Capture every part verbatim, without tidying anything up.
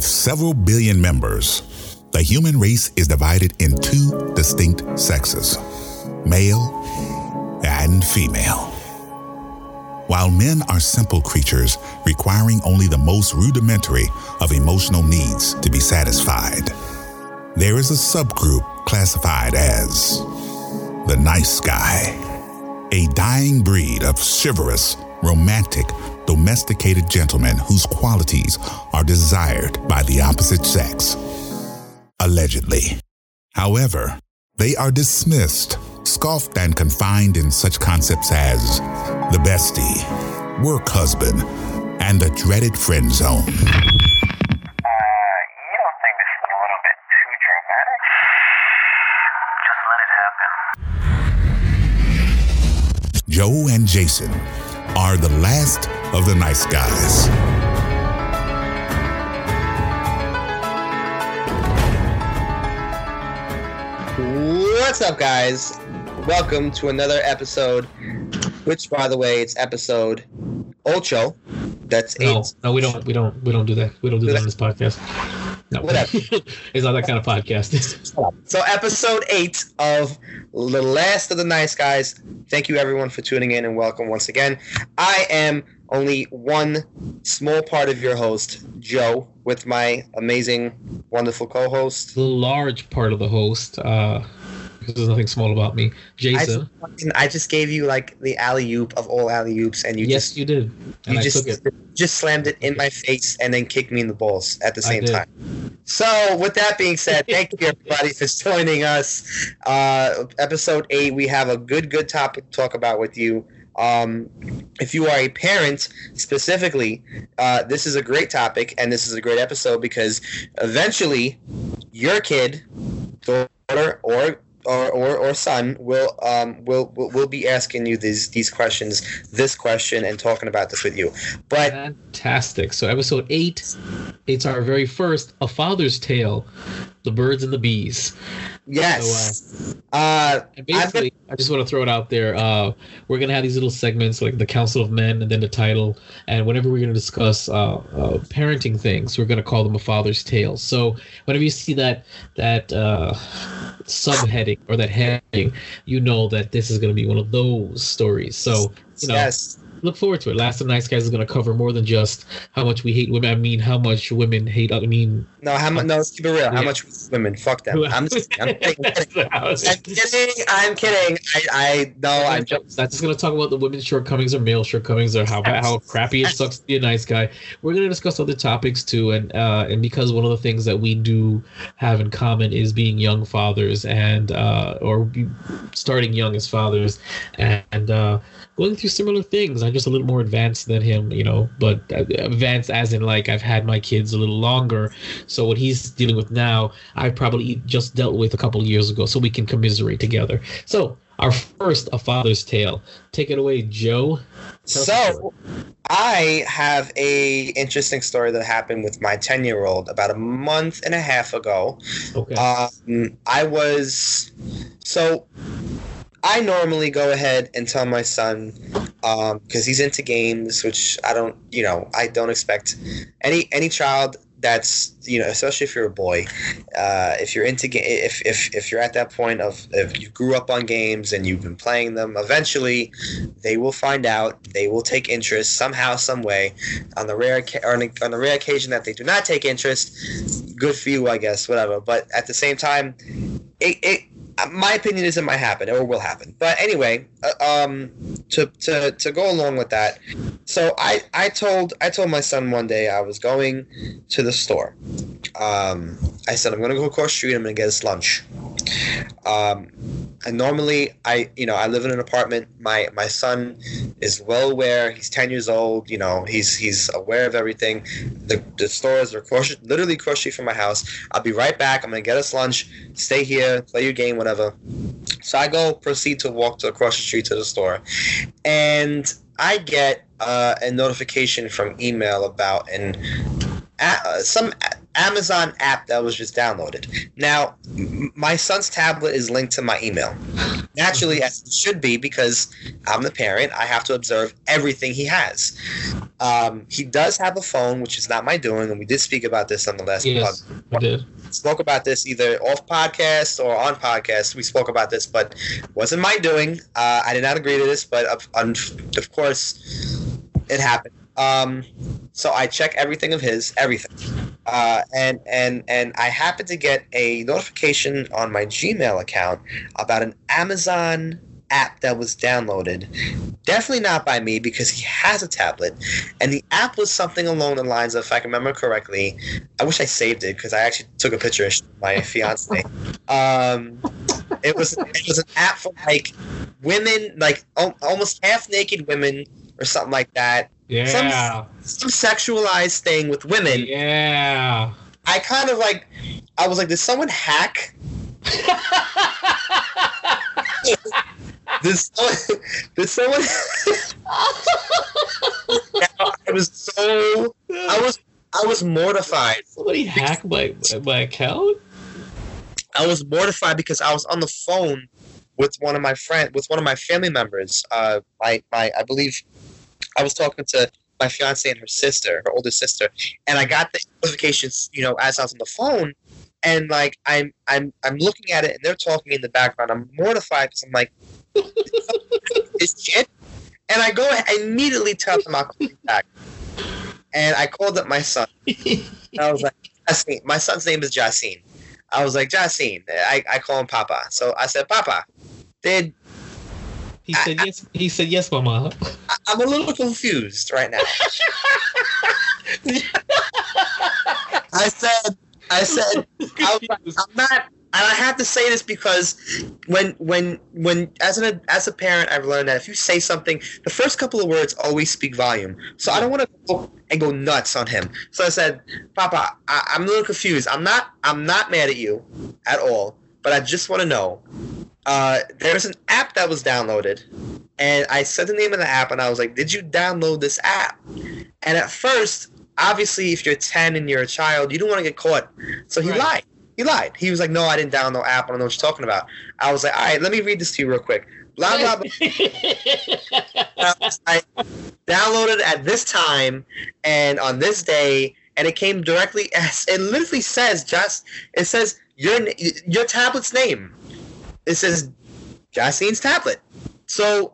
With several billion members, the human race is divided into two distinct sexes, male and female. While men are simple creatures requiring only the most rudimentary of emotional needs to be satisfied, there is a subgroup classified as the nice guy, a dying breed of chivalrous, romantic, domesticated gentlemen whose qualities are desired by the opposite sex, allegedly. However, they are dismissed, scoffed, and confined in such concepts as the bestie, work husband, and the dreaded friend zone. Uh, you don't think this is a little bit too dramatic? Just let it happen. Joe and Jacine are the last of the nice guys. What's up, guys? Welcome to another episode, which, by the way, it's episode ocho. That's eight. No, no, we don't, we don't, we don't do that. We don't do that on this podcast. No, whatever. It's not that kind of podcast. So, episode eight of the last of the nice guys. Thank you, everyone, for tuning in, and welcome once again. I am only one small part of your host, Joe, with my amazing, wonderful co-host. The large part of the host. Uh, Because there's nothing small about me, Jacine. I just, I just gave you like the alley oop of all alley oops, and you yes, just you did. And you I just took it. just slammed it in my face and then kicked me in the balls at the same time. So, with that being said, thank you everybody for joining us. Uh, episode eight, we have a good good topic to talk about with you. Um, if you are a parent specifically, uh, this is a great topic and this is a great episode because eventually your kid, daughter, or Or, or or son will um will will be asking you these these questions, this question, and talking about this with you. But fantastic! So episode eight, it's our very first A Father's Tale, the birds and the bees. Yes. So, uh, uh and basically, been- I just want to throw it out there. Uh, we're gonna have these little segments like the Council of Men and then the title, and whenever we're gonna discuss uh, uh parenting things, we're gonna call them A Father's Tale. So whenever you see that that uh subheading or that heading, you know that this is going to be one of those stories. So, you know, yes. Look forward to it. Last of the Nice Guys is going to cover more than just how much we hate women. I mean, how much women hate. I mean, no, how much? No, let's keep it real. How much women? Fuck them. I'm just, I'm kidding. I'm kidding. I'm kidding. I, I no, I'm just. That's just going to talk about the women's shortcomings or male shortcomings or how how crappy it sucks to be a nice guy. We're going to discuss other topics too, and uh, and because one of the things that we do have in common is being young fathers and uh, or starting young as fathers and uh, going through similar things. I'm just a little more advanced than him, you know, but advanced as in like I've had my kids a little longer. So what he's dealing with now, I probably just dealt with a couple of years ago, so we can commiserate together. So our first A Father's Tale. Take it away, Joe. So I have a interesting story that happened with my ten-year-old about a month and a half ago. Okay. Um, I was – so – I normally go ahead and tell my son because um, he's into games, which I don't, you know, I don't expect any any child that's, you know, especially if you're a boy, uh, if you're into ga- if if if you're at that point of if you grew up on games and you've been playing them, eventually they will find out, they will take interest somehow, some way. On the rare or on the rare occasion that they do not take interest, good for you, I guess, whatever. But at the same time, it. it my opinion is it might happen or will happen. But anyway, uh, um, to, to to go along with that, so I, I told I told my son one day I was going to the store. Um, I said, I'm going to go across the street. I'm going to get us lunch. Um, and normally, I you know I live in an apartment. My my son is well aware. He's ten years old. You know, he's he's aware of everything. The the stores are across, literally across the street from my house. I'll be right back. I'm going to get us lunch. Stay here. Play your game, whatever. So I go proceed to walk to across the street to the store, and I get uh, a notification from email about an uh, some Amazon app that was just downloaded. Now, m- my son's tablet is linked to my email. Naturally, as it should be, because I'm the parent, I have to observe everything he has. Um, he does have a phone, which is not my doing, and we did speak about this on the last yes, podcast. We did. Spoke about this either off podcast or on podcast. We spoke about this, but it wasn't my doing. Uh, I did not agree to this, but of, of course it happened. Um, so I check everything of his, everything. Uh, and, and, and I happened to get a notification on my Gmail account about an Amazon app that was downloaded, definitely not by me because he has a tablet, and the app was something along the lines of, if I can remember correctly, I wish I saved it because I actually took a picture of my fiance. Um, it was it was an app for like women, like o- almost half naked women or something like that. Yeah, some, some sexualized thing with women. Yeah, I kind of like, I was like, did someone hack? This someone, this someone I was so I was I was mortified. Somebody hacked my, my account? I was mortified because I was on the phone with one of my friend with one of my family members. Uh my, my I believe I was talking to my fiance and her sister, her older sister, and I got the notifications, you know, as I was on the phone, and like I'm I'm I'm looking at it and they're talking in the background. I'm mortified because I'm like, this shit, and I go I immediately tell them I'll call you back, and I called up my son. And I was like, Jacine. My son's name is Jacine. I was like, Jacine. I, I call him Papa. So I said, Papa, did he I, said I, yes? He said yes, Mama. I, I'm a little confused right now. I said, I said, I was like, I'm not. And I have to say this because when when when as an as a parent, I've learned that if you say something, the first couple of words always speak volume. So I don't want to go and go nuts on him. So I said, Papa, I, I'm a little confused. I'm not I'm not mad at you at all, but I just want to know. Uh, there's an app that was downloaded, and I said the name of the app, and I was like, did you download this app? And at first, obviously, if you're ten and you're a child, you don't want to get caught. So he right. lied. He lied. He was like, no, I didn't download the app. I don't know what you're talking about. I was like, all right, let me read this to you real quick. Blah, blah, blah. I, was, I downloaded at this time and on this day, and it came directly as, it literally says just, it says your your tablet's name. It says Jacine's tablet. So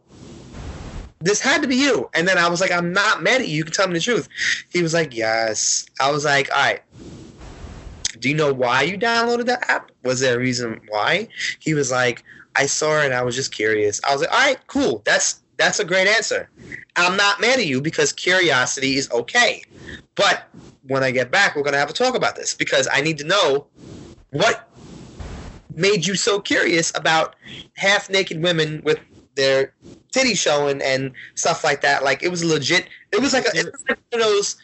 this had to be you. And then I was like, I'm not mad at you. You can tell me the truth. He was like, yes. I was like, all right. Do you know why you downloaded that app? Was there a reason why? He was like, I saw it and I was just curious. I was like, all right, cool. That's that's a great answer. I'm not mad at you because curiosity is okay. But when I get back, we're going to have a talk about this because I need to know what made you so curious about half-naked women with their titty showing and stuff like that. Like, it was legit. It was like, a, it was like one of those,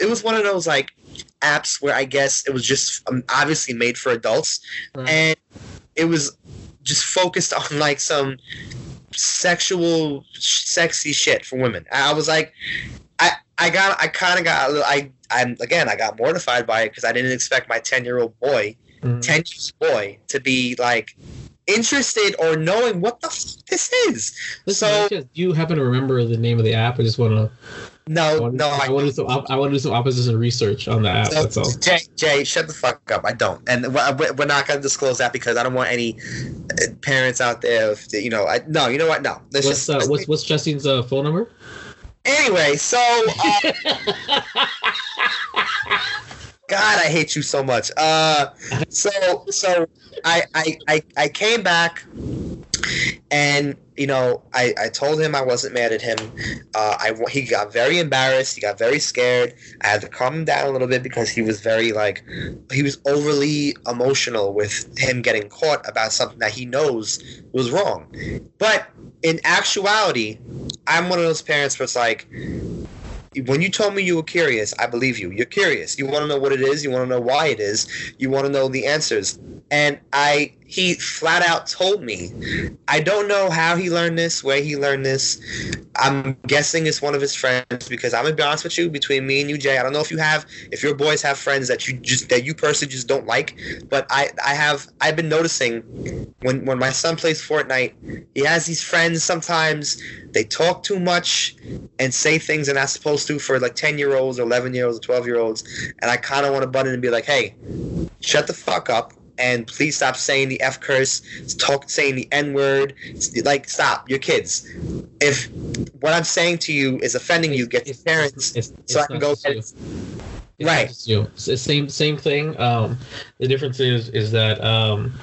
it was one of those, like, apps where I guess it was just um, obviously made for adults, right. And it was just focused on like some sexual, sh- sexy shit for women. I was like, I, I got, I kind of got, I, I'm again, I got mortified by it because I didn't expect my ten-year-old boy, mm. ten-year-old boy, to be like interested or knowing what the fuck this is. Listen, so, just, do you happen to remember the name of the app? I just want to. No, I no. To, I, I want to do some. I want to do some opposition research on that. So, that's all. Jay, Jay, shut the fuck up. I don't, and we're not going to disclose that because I don't want any parents out there. If, you know, I, no. You know what? No. Let's what's, just, uh, what's what's Justine's uh, phone number? Anyway, so. Uh, God, I hate you so much. Uh, so so I I I, I came back. And, you know, I, I told him I wasn't mad at him. Uh, I, he got very embarrassed. He got very scared. I had to calm him down a little bit because he was very, like, he was overly emotional with him getting caught about something that he knows was wrong. But in actuality, I'm one of those parents where it's like, when you told me you were curious, I believe you. You're curious. You want to know what it is. You want to know why it is. You want to know the answers. And I, he flat out told me, I don't know how he learned this, where he learned this. I'm guessing it's one of his friends, because I'm going to be honest with you, between me and you, Jay, I don't know if you have, if your boys have friends that you just, that you personally just don't like. But I, I have, I've been noticing when, when my son plays Fortnite, he has these friends sometimes, they talk too much and say things they're not supposed to for like ten-year-olds or eleven-year-olds or twelve-year-olds. And I kind of want to butt in and be like, hey, shut the fuck up. And please stop saying the F curse, talk, saying the N word. Like, stop. You're kids. If what I'm saying to you is offending you, get your parents it's, it's, so it's I can go ahead. It's right. You. It's the same, same thing. Um, the difference is is that um,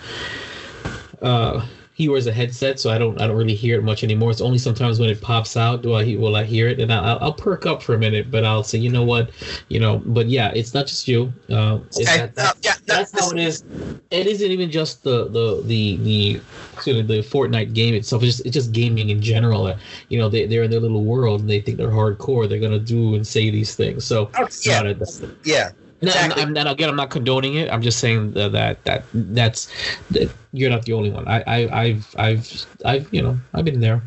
uh, he wears a headset, so I don't I don't really hear it much anymore. It's only sometimes when it pops out do I will I hear it, and I'll, I'll perk up for a minute, but I'll say, you know what, you know. But yeah, it's not just you. Uh, okay. That, that, uh, yeah. That's how it is. It isn't even just the the the the, excuse me, the Fortnite game itself. It's just, it's just gaming in general. You know, they they're in their little world and they think they're hardcore. They're gonna do and say these things. So oh, yeah, no, that's, yeah. Exactly. No, I'm, and again, I'm not condoning it. I'm just saying that that, that that's that you're not the only one. I, I I've I've I've you know I've been there.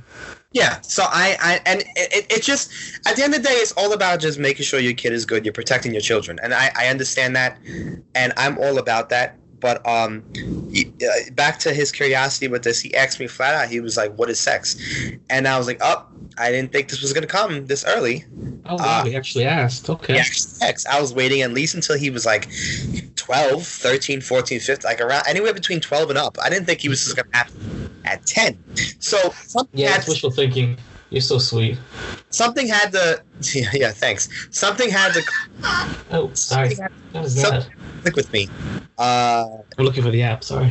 Yeah, so I, I and it, it just, at the end of the day, it's all about just making sure your kid is good. You're protecting your children. And I, I understand that, and I'm all about that. But um, back to his curiosity with this, he asked me flat out, he was like, what is sex? And I was like, oh, I didn't think this was going to come this early. Oh, wow, uh, he actually asked. Okay. Yeah, sex. I was waiting at least until he was like twelve, thirteen, fourteen, fifteen, like around, anywhere between twelve and up. I didn't think he was just going to happen at ten. So something yeah, that's wishful thinking. You're so sweet. Something had to. Yeah, yeah thanks. Something had to. Oh, sorry. Had, that was bad. Click with me. Uh, I'm looking for the app. Sorry.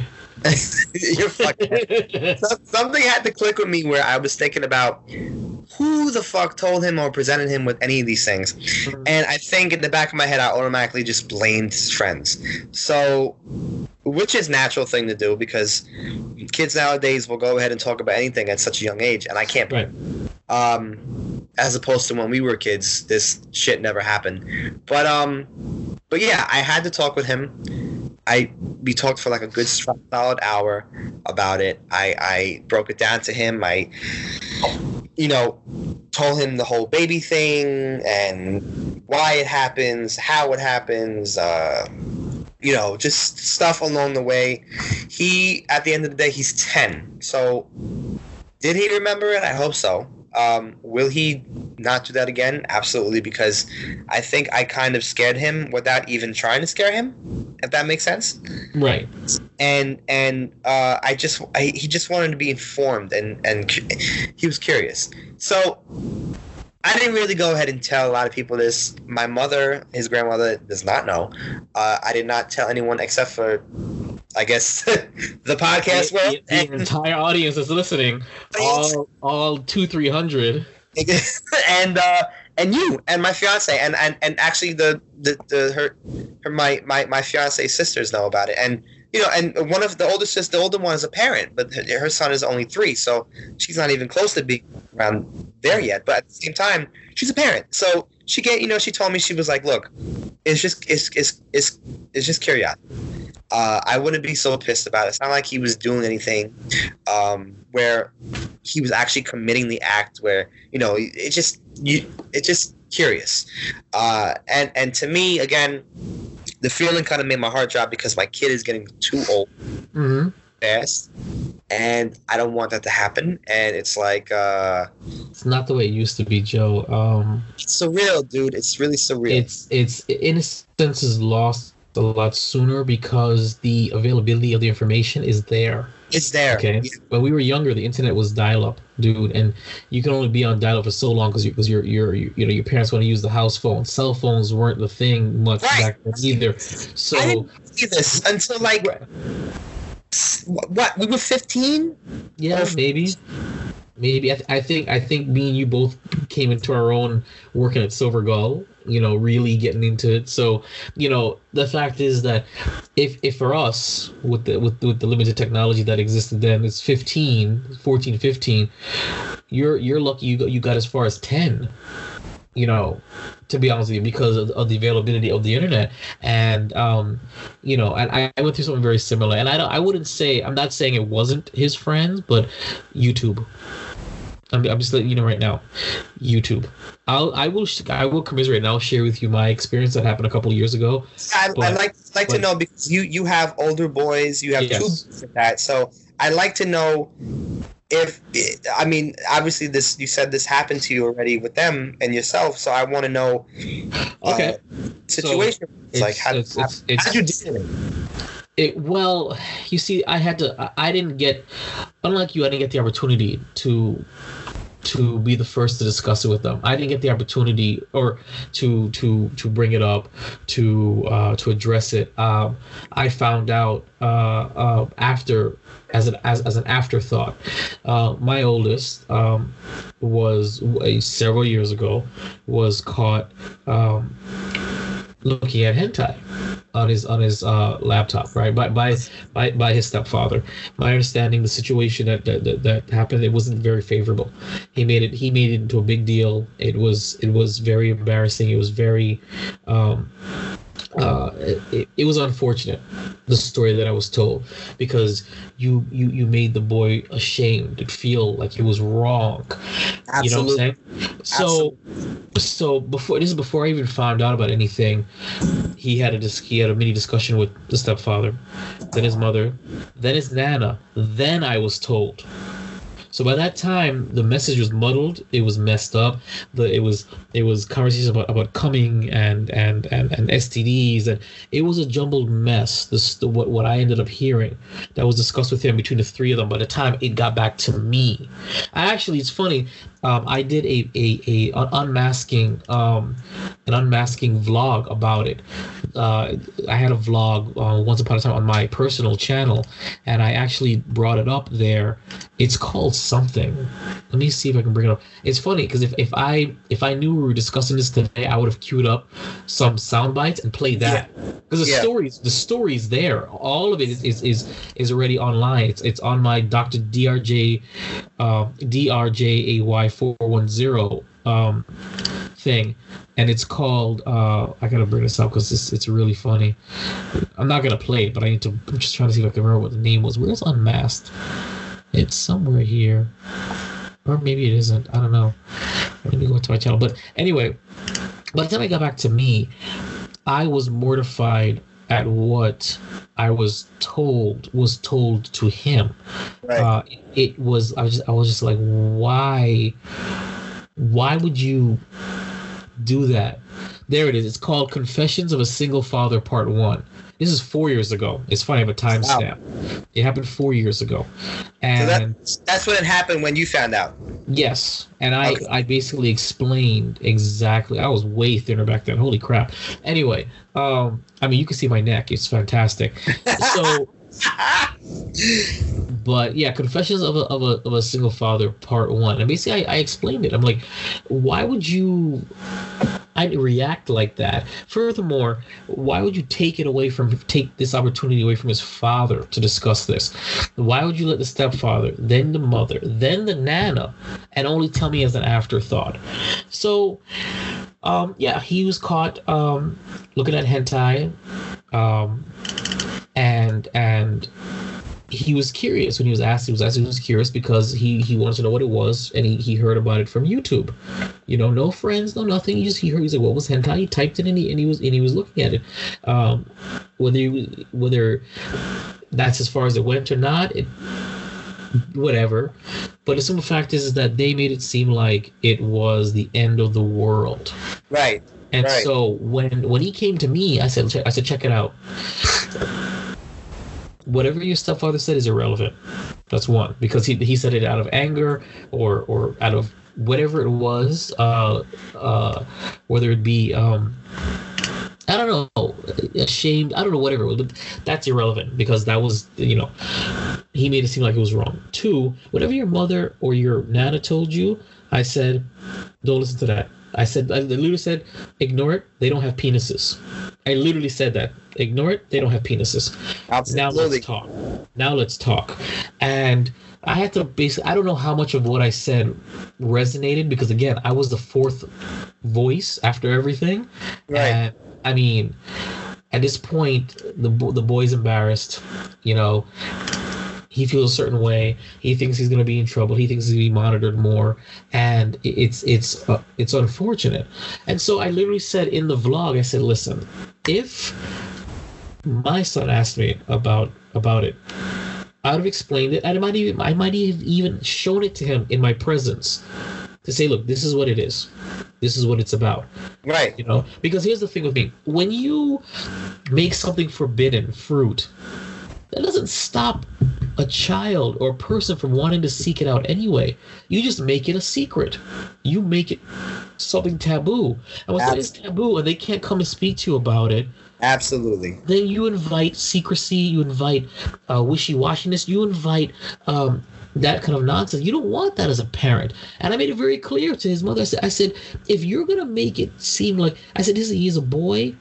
You're fucking. Something had to click with me where I was thinking about who the fuck told him or presented him with any of these things, mm-hmm. and I think in the back of my head I automatically just blamed his friends. So. Which is a natural thing to do, because kids nowadays will go ahead and talk about anything at such a young age, and I can't. Right. Um, as opposed to when we were kids, this shit never happened. But um, but yeah, I had to talk with him. I we talked for like a good solid hour about it. I I broke it down to him. I you know told him the whole baby thing and why it happens, how it happens. Uh, You know, just stuff along the way. He, at the end of the day, he's ten. So, did he remember it? I hope so. Um, will he not do that again? Absolutely, because I think I kind of scared him without even trying to scare him, if that makes sense. Right. And and uh, I just I, he just wanted to be informed, and, and he was curious. So... I didn't really go ahead and tell a lot of people this. My mother, his grandmother, does not know. Uh, I did not tell anyone except for, I guess, the podcast world. The, the, the entire audience is listening. All, all two, three hundred. And uh, and you and my fiance and, and, and actually the the, the her, her my, my my fiance's sisters know about it. And you know, and one of the older sisters, the older one is a parent, but her, her son is only three, so she's not even close to being around there yet. But at the same time, she's a parent, so she get. You know, she told me, she was like, "Look, it's just it's it's it's it's just curiosity. Uh, I wouldn't be so pissed about it. It's not like he was doing anything um, where he was actually committing the act. Where you know, it, it just you, it just curious. Uh, and and to me, again." The feeling kind of made my heart drop because my kid is getting too old mm-hmm. fast, and I don't want that to happen. And it's like... Uh, it's not the way it used to be, Joe. Um, it's surreal, dude. It's really surreal. It's it's innocence is lost a lot sooner because the availability of the information is there. It's there. Okay. Yeah. When we were younger, the internet was dial-up, dude, and you can only be on dial-up for so long because you, because your your you, you know your parents want to use the house phone. Cell phones weren't the thing much right. back then either. So I didn't see this until like what we were fifteen. Yeah, or maybe. Maybe I, th- I think I think me and you both came into our own working at Silver Gull, you know, really getting into it. So, you know, the fact is that if if for us with the with, with the limited technology that existed then, it's fifteen, fourteen, fifteen. You're you're lucky you got, you got as far as ten. you know, to be honest with you, because of, of the availability of the internet. And, um, you know, and I, I went through something very similar. And I don't, I wouldn't say, I'm not saying it wasn't his friends, but YouTube. I'm, I'm just letting you know right now, YouTube. I'll, I will, I will commiserate, and I'll share with you my experience that happened a couple of years ago. I, but, I'd like, like but, to know, because you, you have older boys, you have yes. two boys with that. So I'd like to know if, I mean, obviously this, you said this happened to you already with them and yourself. So I want to know. Okay. Uh, situation. So it's, like, how, it's, how, it's, it's, how did you deal with it? It, well, you see, I had to. I didn't get, unlike you, I didn't get the opportunity to to be the first to discuss it with them. I didn't get the opportunity or to to to bring it up, to uh, to address it. Um, I found out uh, uh, after, as an as as an afterthought. Uh, my oldest um, was uh, several years ago was caught um, looking at hentai on his on his uh, laptop, right? By by by by his stepfather. My understanding, the situation that, that that happened, it wasn't very favorable. He made it he made it into a big deal. It was it was very embarrassing. It was very um, uh, it, it was unfortunate, the story that I was told, because you you you made the boy ashamed and feel like he was wrong. Absolutely. You know what I'm saying? So Absolutely. so before this is before I even found out about anything. He had a dis- he had a mini discussion with the stepfather, then his mother, then his nana, then I was told. So by that time, the message was muddled. It was messed up. The it was it was conversations about, about coming and, and, and, and S T Ds, and it was a jumbled mess. This the, what what I ended up hearing that was discussed with him between the three of them. By the time it got back to me, I actually it's funny. Um, I did a a, a an unmasking um, an unmasking vlog about it. Uh, I had a vlog uh, once upon a time on my personal channel, and I actually brought it up there. It's called something. Let me see if I can bring it up. It's funny because if, if I if I knew we were discussing this today, I would have queued up some sound bites and played that, because yeah. the yeah. stories the stories there. All of it is is is, is already online. It's it's on my Doctor D R J uh, D R J A Y four one zero um thing, and it's called uh I gotta bring this up because it's it's really funny. I'm not gonna play it, but I need to I'm just trying to see if I can remember what the name was. Where's Unmasked? It's somewhere here, or maybe it isn't, I don't know. Let me go to my channel. But anyway, by the time it got back to me, I was mortified at what I was told was told to him. Right. Uh, it was I was just, I was just like, why, why would you do that? There it is. It's called Confessions of a Single Father Part One. This is four years ago. It's funny, I have a timestamp. Wow. It happened four years ago, and so that's, that's when it happened when you found out. Yes, and I, okay. I basically explained exactly. I was way thinner back then. Holy crap! Anyway, um, I mean, you can see my neck. It's fantastic. So. But yeah, Confessions of a, of a of a Single Father Part One, and basically I, I explained it. I'm like, why would you I'd react like that? Furthermore, why would you take it away from take this opportunity away from his father to discuss this? Why would you let the stepfather, then the mother, then the nana, and only tell me as an afterthought? So um, yeah, he was caught um, looking at hentai. Um, And and he was curious when he was asked. He was asked. He was curious because he, he wanted to know what it was, and he, he heard about it from YouTube. You know, no friends, no nothing. He just he heard. He said, "What was hentai?" He typed it, and he and he was and he was looking at it. Um, whether he, whether that's as far as it went or not, it, whatever. But the simple fact is, is that they made it seem like it was the end of the world. Right. And right. so when when he came to me, I said, I said, check it out. Whatever your stepfather said is irrelevant. That's one, because he he said it out of anger or or out of whatever it was, uh, uh, whether it be um, I don't know, ashamed. I don't know whatever it was, but that's irrelevant because that was you know he made it seem like it was wrong. Two, whatever your mother or your nana told you, I said, don't listen to that. I said, the Luda said, ignore it. They don't have penises. I literally said that. Ignore it. They don't have penises. Absolutely. Now let's talk. Now let's talk. And I had to basically, I don't know how much of what I said resonated, because again, I was the fourth voice after everything. Right. And, I mean, at this point, the the boy's embarrassed. You know, he feels a certain way. He thinks he's going to be in trouble. He thinks he's going to be monitored more, and it's it's uh, it's unfortunate. And so I literally said in the vlog, I said, listen, if my son asked me about about it, I would have explained it. I might even I might have even shown it to him in my presence to say, look, this is what it is. This is what it's about. Right. You know, because here's the thing with me. When you make something forbidden, fruit, that doesn't stop a child or a person from wanting to seek it out anyway. You just make it a secret. You make it something taboo. And when something's taboo and they can't come and speak to you about it, absolutely. Then you invite secrecy, you invite uh, wishy-washiness, you invite um, that kind of nonsense. You don't want that as a parent. And I made it very clear to his mother. I said, I said if you're going to make it seem like, I said, this, he's a boy,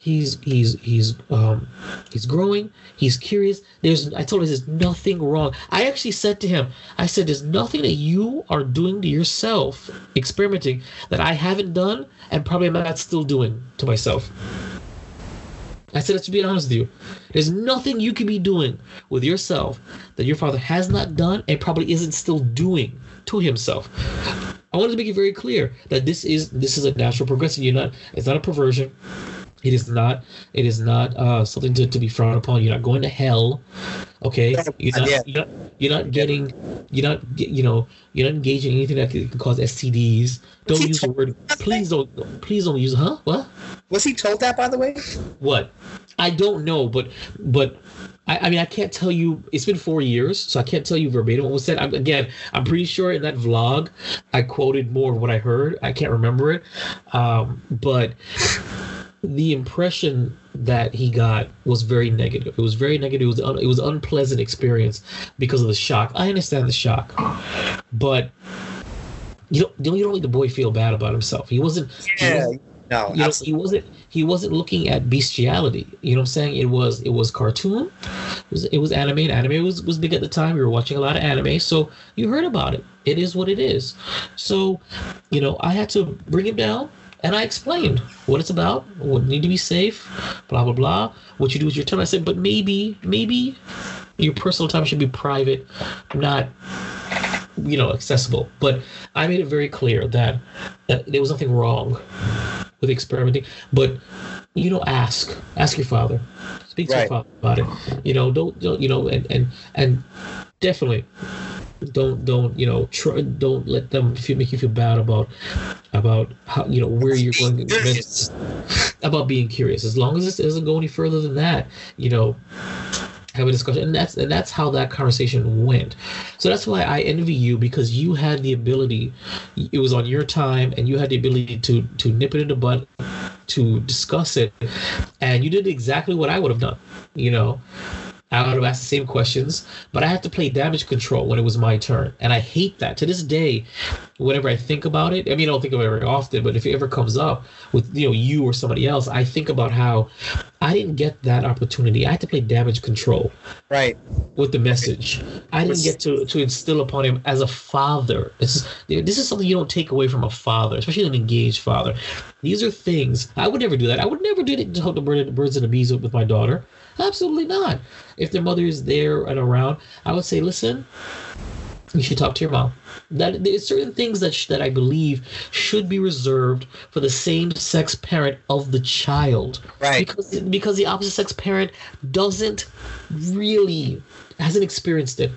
he's he's he's um, he's growing, he's curious. There's, I told him, there's nothing wrong. I actually said to him, I said, there's nothing that you are doing to yourself, experimenting, that I haven't done and probably am not still doing to myself. I said it to be honest with you. There's nothing you can be doing with yourself that your father has not done and probably isn't still doing to himself. I wanted to make it very clear that this is this is a natural progression. You're not. It's not a perversion. It is not. It is not uh, something to, to be frowned upon. You're not going to hell. Okay. You're not. Yeah. You're, not you're not getting. You're not. You know. You're not engaging in anything that can cause S T Ds. Don't use the word. Please don't. Please don't use. Huh? What? Was he told that, by the way? What? I don't know, but but I, I mean, I can't tell you. It's been four years, so I can't tell you verbatim what was said. I'm, again, I'm pretty sure in that vlog, I quoted more of what I heard. I can't remember it, um, but the impression that he got was very negative. It was very negative. It was un, it was an unpleasant experience because of the shock. I understand the shock, but you don't you don't make the boy feel bad about himself. He wasn't. Yeah. He wasn't No, you know, he wasn't. He wasn't looking at bestiality. You know what I'm saying? It was. It was cartoon. It was, it was anime. And anime was, was big at the time. We were watching a lot of anime, so you heard about it. It is what it is. So, you know, I had to bring him down, and I explained what it's about. What need to be safe. Blah blah blah. What you do with your time. I said, but maybe, maybe your personal time should be private, not, you know, accessible. But I made it very clear that, that there was nothing wrong with experimenting, but you know, ask ask your father, speak to right. your father about it. You know, don't, don't you know, and and and definitely don't don't you know, try, don't let them feel, make you feel bad about about how you know where you're going. About being curious, as long as this doesn't go any further than that, you know. Have a discussion, and that's and that's how that conversation went. So that's why I envy you, because you had the ability. It was on your time, and you had the ability to to nip it in the bud, to discuss it, and you did exactly what I would have done. You know, I would have asked the same questions, but I had to play damage control when it was my turn, and I hate that to this day. Whenever I think about it, I mean, I don't think of it very often, but if it ever comes up with, you know, you or somebody else, I think about how I didn't get that opportunity. I had to play damage control, right, with the message. I didn't get to, to instill upon him as a father. This is, this is something you don't take away from a father, especially an engaged father. These are things I would never do that. I would never do that to help the birds and the bees with my daughter. Absolutely not. If their mother is there and around, I would say, listen, you should talk to your mom. That there's certain things that sh- that I believe should be reserved for the same-sex parent of the child, right? Because because the opposite-sex parent doesn't really hasn't experienced it,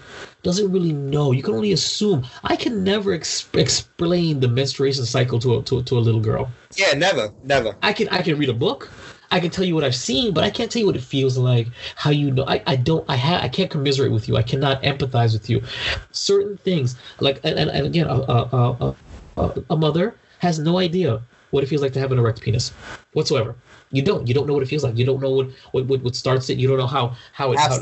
doesn't really know. You can only assume. I can never ex- explain the menstruation cycle to a, to a, to a little girl. Yeah, never, never. I can I can read a book. I can tell you what I've seen, but I can't tell you what it feels like, how you know. I, I don't, I ha, I can't commiserate with you. I cannot empathize with you. Certain things, like, and, and, and again, a, a, a, a mother has no idea what it feels like to have an erect penis whatsoever. You don't. You don't know what it feels like. You don't know what what, what, what starts it. You don't know how how it. How,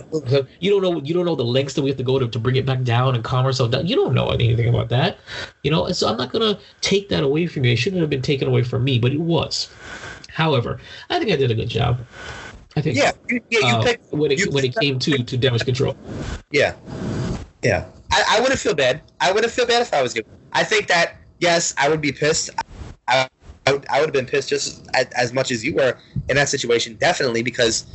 you don't know. You don't know the lengths that we have to go to to bring it back down and calm ourselves down. You don't know anything about that, you know. And so I'm not gonna take that away from you. It shouldn't have been taken away from me, but it was. However, I think I did a good job. I think yeah, you, yeah, you uh, picked, when it you when picked, it came to, to damage control. Yeah, yeah. I, I wouldn't feel bad. I wouldn't feel bad if I was you. I think that yes, I would be pissed. I I would, I would have been pissed just as, as much as you were in that situation, definitely, because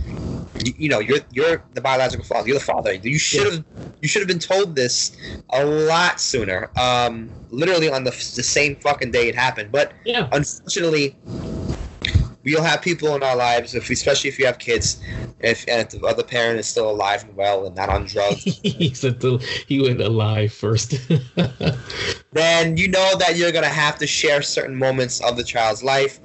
you, you know you're you're the biological father. You're the father. You should have yeah. you should have been told this a lot sooner. Um, literally on the the same fucking day it happened. But yeah. unfortunately. We'll have people in our lives, if we, especially if you have kids, if, and if the other parent is still alive and well and not on drugs. he, said to, he went alive first. Then you know that you're going to have to share certain moments of the child's life,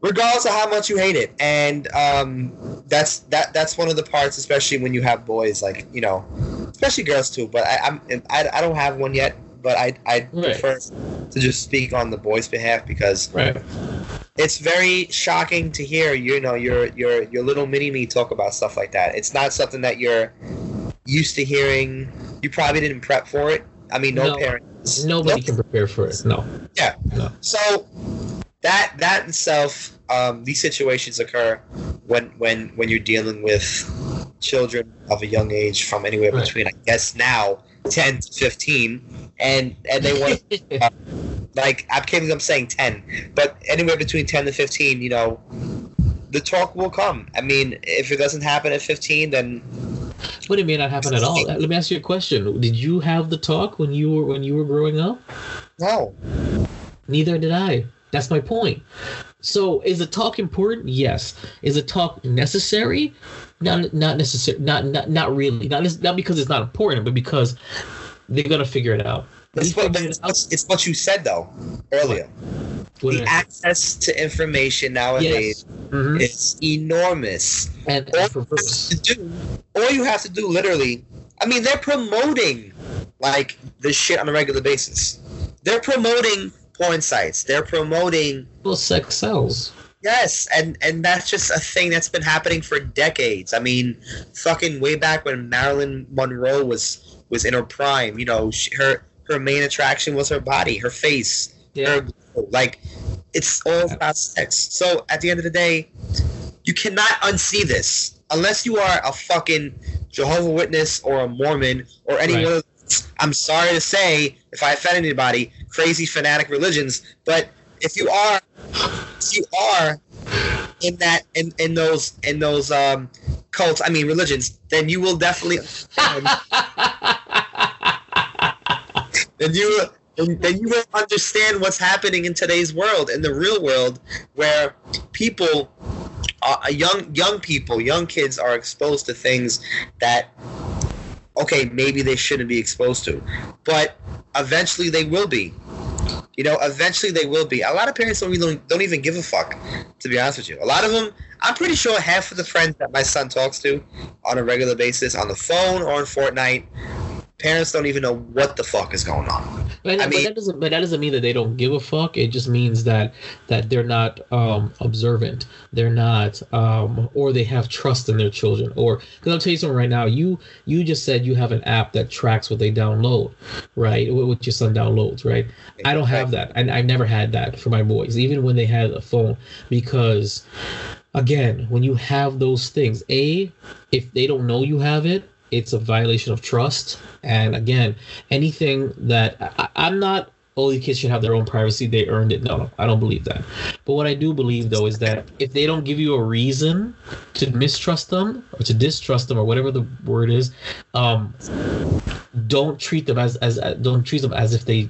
regardless of how much you hate it. And um, that's that that's one of the parts, especially when you have boys, like, you know, especially girls too. But I, I'm, I, I don't have one yet. But I I right. prefer to just speak on the boys' behalf because right. it's very shocking to hear you know your your your little mini me talk about stuff like that. It's not something that you're used to hearing. You probably didn't prep for it. I mean, no, no parents, nobody no, can prepare for it. No. Yeah. No. So that that itself, um, these situations occur when when when you're dealing with children of a young age from anywhere right. between, I guess now. ten to fifteen, and and they want uh, like I'm kidding, I'm saying ten, but anywhere between ten to fifteen, you know, the talk will come. I mean, if it doesn't happen at fifteen, then what do you mean not happen at all? Let me ask you a question: did you have the talk when you were when you were growing up? No, neither did I. That's my point. So, is the talk important? Yes. Is the talk necessary? Not not necessary. Not not not really. Not not because it's not important, but because they're gonna figure it out. It's what, it's, out. it's what you said though earlier. What the access to information nowadays yes. mm-hmm. is enormous, and all and perverse. You have to do, all you have to do, literally. I mean, they're promoting like this shit on a regular basis. They're promoting porn sites. They're promoting well, sex sells. Yes, and, and that's just a thing that's been happening for decades. I mean, fucking way back when Marilyn Monroe was, was in her prime, you know, she, her her main attraction was her body, her face, yeah. her like it's all yeah. about sex. So at the end of the day, you cannot unsee this unless you are a fucking Jehovah's Witness or a Mormon or any right. one of those, I'm sorry to say, if I offend anybody, crazy fanatic religions, but if you are, if you are in that in, in those in those um, cults, I mean religions, then you will definitely um, then you then you will understand what's happening in today's world, in the real world, where people, uh, young young people, young kids are exposed to things that. Okay, maybe they shouldn't be exposed to, but eventually they will be. You know, eventually they will be. A lot of parents don't even, don't even give a fuck, to be honest with you. A lot of them, I'm pretty sure half of the friends that my son talks to on a regular basis, on the phone or on Fortnite, parents don't even know what the fuck is going on. But, I mean, but, that, doesn't, but that doesn't mean that they don't give a fuck. It just means that that they're not um, observant. They're not, um, or they have trust in their children. Or because I'll tell you something right now. You you just said you have an app that tracks what they download, right? What, what your son downloads, right? I don't have that. I, I never had that for my boys, even when they had a phone, because again, when you have those things, a if they don't know you have it. It's a violation of trust. And again, anything that I, I'm not, all the kids should have their own privacy. They earned it. No, no, I don't believe that. But what I do believe, though, is that if they don't give you a reason to mistrust them or to distrust them or whatever the word is, um, don't treat them as, as don't treat them as if they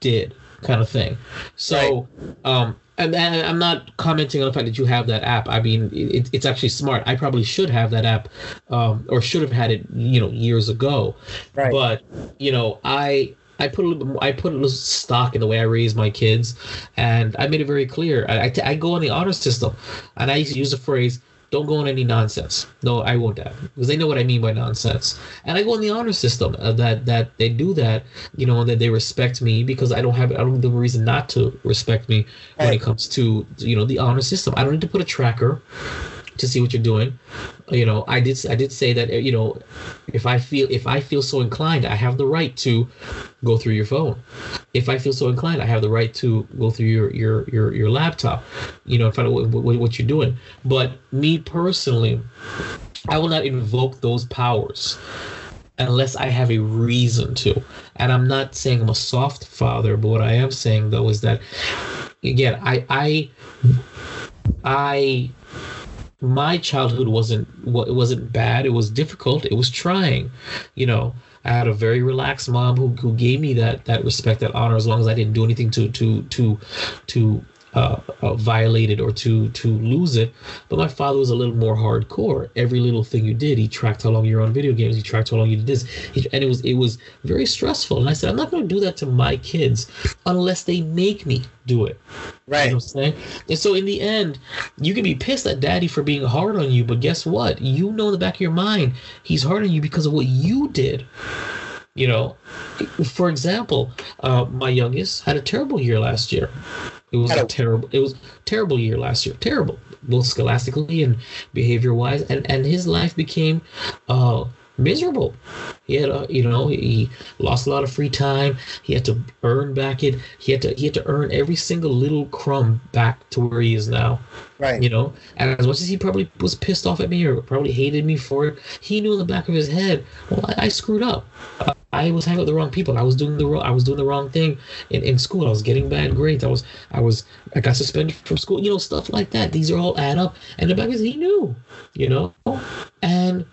did, kind of thing. So, right. um, And, and I'm not commenting on the fact that you have that app. I mean, it, it's actually smart. I probably should have that app, um, or should have had it, you know, years ago. Right. But you know, I I put a little bit, I put a little stock in the way I raise my kids, and I made it very clear. I, I, t- I go on the honor system, and I used to use the phrase, "Don't go on any nonsense." No, I won't have, because they know what I mean by nonsense. And I go on the honor system uh, that that they do that, you know, and that they respect me because I don't have I don't have the reason not to respect me when right. it comes to, you know, the honor system. I don't need to put a tracker to see what you're doing. You know, I did I did say that, you know, if I feel if I feel so inclined, I have the right to go through your phone. if I feel so inclined, I have the right to go through your your your, your laptop, you know, and find out what, what, what you're doing. But me personally, I will not invoke those powers unless I have a reason to. And I'm not saying I'm a soft father, but what I am saying, though, is that, again, I I I my childhood wasn't well, it wasn't bad. It was difficult. It was trying, you know. I had a very relaxed mom who, who gave me that that respect, that honor, as long as I didn't do anything to to to to uh, uh, violate it or to to lose it. But my father was a little more hardcore. Every little thing you did, he tracked how long you were on video games. He tracked how long you did this, he, and it was it was very stressful. And I said, I'm not going to do that to my kids unless they make me do it. Right. You know what I'm saying? And so in the end, you can be pissed at daddy for being hard on you, but guess what? You know in the back of your mind, he's hard on you because of what you did. You know, for example, uh, my youngest had a terrible year last year. It was a terrible. It was terrible year last year. Terrible, both scholastically and behavior wise, and, and his life became uh, miserable. He had, a, you know, he lost a lot of free time. He had to earn back it. He had to he had to earn every single little crumb back to where he is now. Right. You know, and as much as he probably was pissed off at me or probably hated me for it, he knew in the back of his head, well, I, I screwed up. Uh, I was hanging with the wrong people. I was doing the wrong. I was doing the wrong thing in, in school. I was getting bad grades. I was. I was. I got suspended from school. You know, stuff like that. These are all add up. And the fact is, he knew. You know, and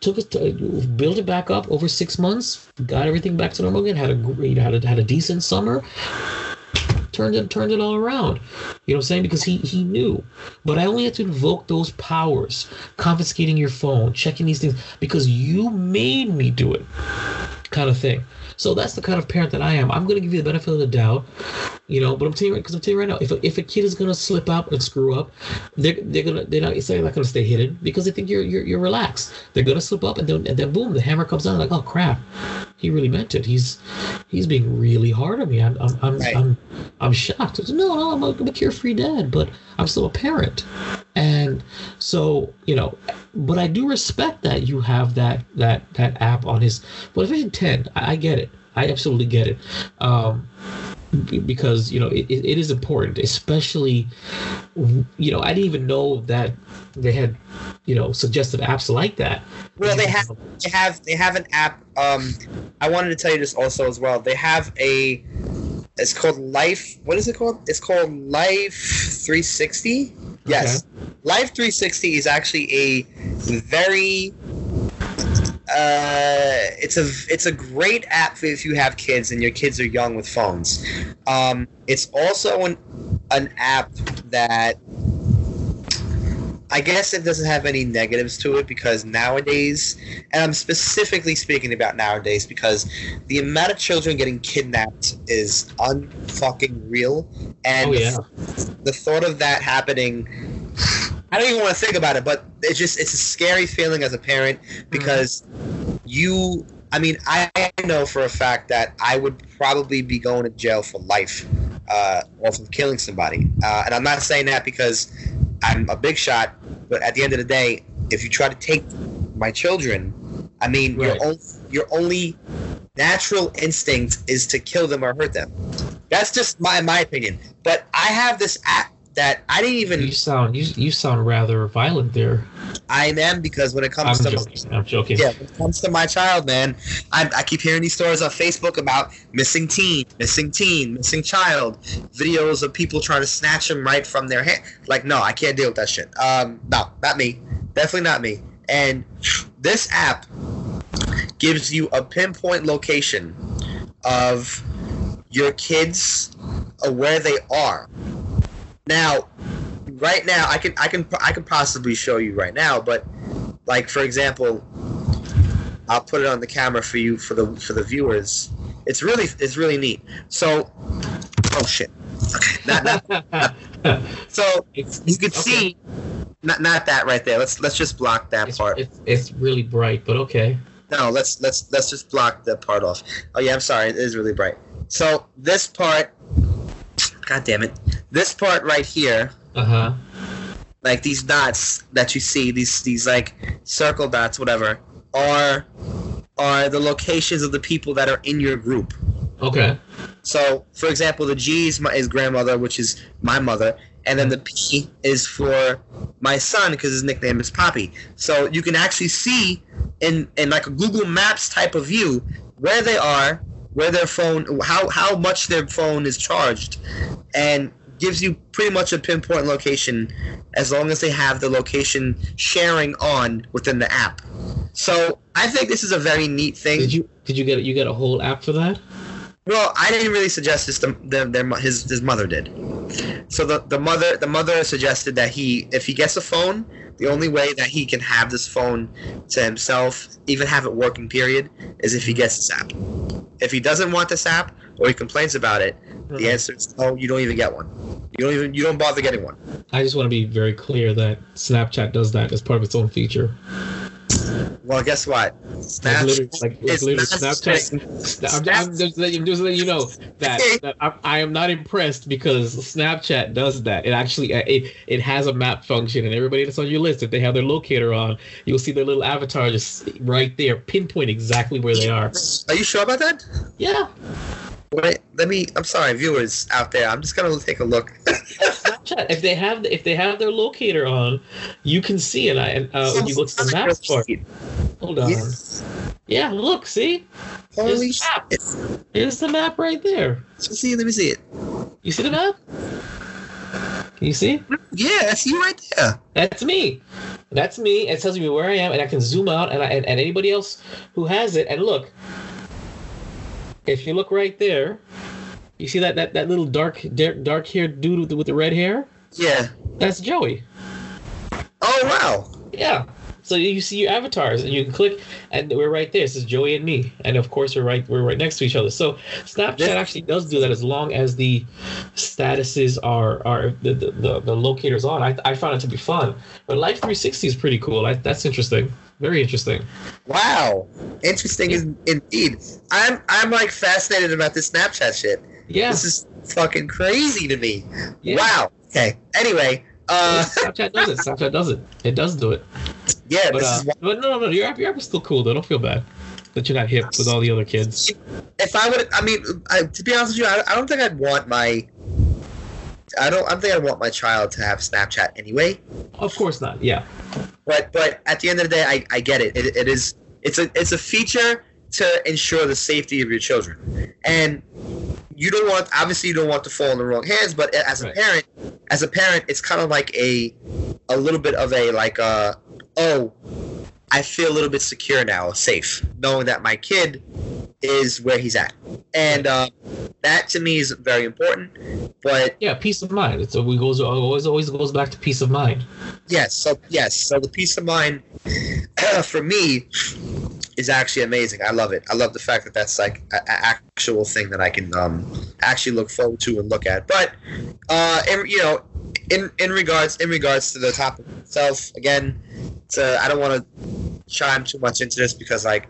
took it. To, built it back up over six months. Got everything back to normal again. Had a great. Had a had a decent summer. Turned it. Turned it all around. You know what I'm saying? Because he he knew. But I only had to invoke those powers. Confiscating your phone. Checking these things. Because you made me do it. Kind of thing. So that's the kind of parent that I am. I'm going to give you the benefit of the doubt, you know. But I'm telling you, because I'm telling you right now, if a, if a kid is going to slip up and screw up, they're they're gonna they're not it's not going to stay hidden because they think you're you're you're relaxed. They're going to slip up and then and then boom, the hammer comes down. Like, oh crap, he really meant it. He's he's being really hard on me. I'm I'm I'm right. I'm, I'm shocked. It's, no, no, I'm a, I'm a carefree dad, but I'm still a parent, and so you know. But I do respect that you have that that that app on his. But if I intend, I, I get it. I absolutely get it, um, because you know it, it is important, especially you know I didn't even know that they had you know suggestive apps like that. Well, they have they have they have an app. Um, I wanted to tell you this also as well. They have a. It's called Life. What is it called? It's called Life three sixty. Yes. Okay. Life three sixty is actually a very uh it's a it's a great app if you have kids and your kids are young with phones. Um it's also an an app that I guess it doesn't have any negatives to it because nowadays, and I'm specifically speaking about nowadays because the amount of children getting kidnapped is un-fucking real. And oh, yeah. the, the thought of that happening, I don't even want to think about it, but it's just, it's a scary feeling as a parent because mm-hmm. you, I mean, I know for a fact that I would probably be going to jail for life uh, or from killing somebody. Uh, and I'm not saying that because I'm a big shot, but at the end of the day, if you try to take my children, I mean, right. your only, your only natural instinct is to kill them or hurt them. That's just my my opinion. But I have this app that I didn't even. You sound you, you sound rather violent there. I am because when it comes I'm to joking. My, I'm joking. Yeah, when it comes to my child, man, I, I keep hearing these stories on Facebook about missing teen, missing teen, missing child, videos of people trying to snatch them right from their hand. Like, no, I can't deal with that shit. Um, no, not me. Definitely not me. And this app gives you a pinpoint location of your kids, uh, where they are. Now, right now, I can I can I can possibly show you right now, but like for example, I'll put it on the camera for you for the for the viewers. It's really it's really neat. So, oh shit. Okay, not, not, not. So it's, you could okay. see, not not that right there. Let's let's just block that it's, part. It's it's really bright, but okay. No, let's let's let's just block that part off. Oh yeah, I'm sorry. It is really bright. So this part. God damn it. This part right here, uh-huh. like these dots that you see, these these like circle dots, whatever, are are the locations of the people that are in your group. Okay. So, for example, the G is my, his grandmother, which is my mother, and then the P is for my son because his nickname is Poppy. So you can actually see in in like a Google Maps type of view where they are, where their phone, how how much their phone is charged, and gives you pretty much a pinpoint location as long as they have the location sharing on within the app. So I think this is a very neat thing. Did you did you get you get a whole app for that? Well, I didn't really suggest this. The, the, their, his his mother did. So the, the mother the mother suggested that he, if he gets a phone, the only way that he can have this phone to himself, even have it working period, is if he gets this app. If he doesn't want this app or he complains about it, mm-hmm. the answer is no. You don't even get one. You don't even you don't bother getting one. I just want to be very clear that Snapchat does that as part of its own feature. Well, guess what? Snapchat. Like, like, Snapchat. Snapchat. I'm, I'm just, letting, just letting you know that, that I'm, I am not impressed because Snapchat does that. It actually it it has a map function, and everybody that's on your list, if they have their locator on, you'll see their little avatar just right there, pinpoint exactly where they are. Are you sure about that? Yeah. Wait, let me. I'm sorry, viewers out there. I'm just gonna take a look. Snapchat. If they have, if they have their locator on, you can see it. I uh, so, when you look at the maps part. Hold on. Yes. Yeah, look, see. Holy shit! Here's the map right there. Let's see, let me see it. You see the map? Can you see? Yeah, that's you right there. That's me. That's me. It tells me where I am, and I can zoom out, and I, and, and anybody else who has it, and look. If you look right there, you see that, that, that little dark dark haired dude with the, with the red hair? Yeah. That's Joey. Oh, wow. Yeah. So you see your avatars, and you can click, and we're right there. It says Joey and me, and of course we're right we're right next to each other. So Snapchat yeah. actually does do that as long as the statuses are are the the, the, the locators on. I I found it to be fun, but Life three sixty is pretty cool. I, that's interesting, very interesting. Wow, interesting yeah. indeed. I'm I'm like fascinated about this Snapchat shit. Yeah, this is fucking crazy to me. Yeah. Wow. Okay. Anyway. Uh, Snapchat does it. Snapchat does it. It does do it. Yeah, but, this uh, is what... but no, no, no. Your app, your app is still cool, though. Don't feel bad that you're not hip with all the other kids. If I would, I mean, I, to be honest with you, I, I don't think I'd want my. I don't. I don't think I'd want my child to have Snapchat anyway. Of course not. Yeah. But but at the end of the day, I, I get it. It it is it's a it's a feature to ensure the safety of your children, and. You don't want, obviously, you don't want to fall in the wrong hands. But as a right. parent, as a parent, it's kind of like a, a little bit of a like a, oh, I feel a little bit secure now, safe, knowing that my kid is where he's at, and uh, that to me is very important. But yeah, peace of mind. It's always always always goes back to peace of mind. Yes. So yes. So the peace of mind for me. Is actually amazing. I love it. I love the fact that that's like an actual thing that I can um, actually look forward to and look at. But uh, in, you know, in in regards in regards to the topic itself, again, to, I don't want to chime too much into this because like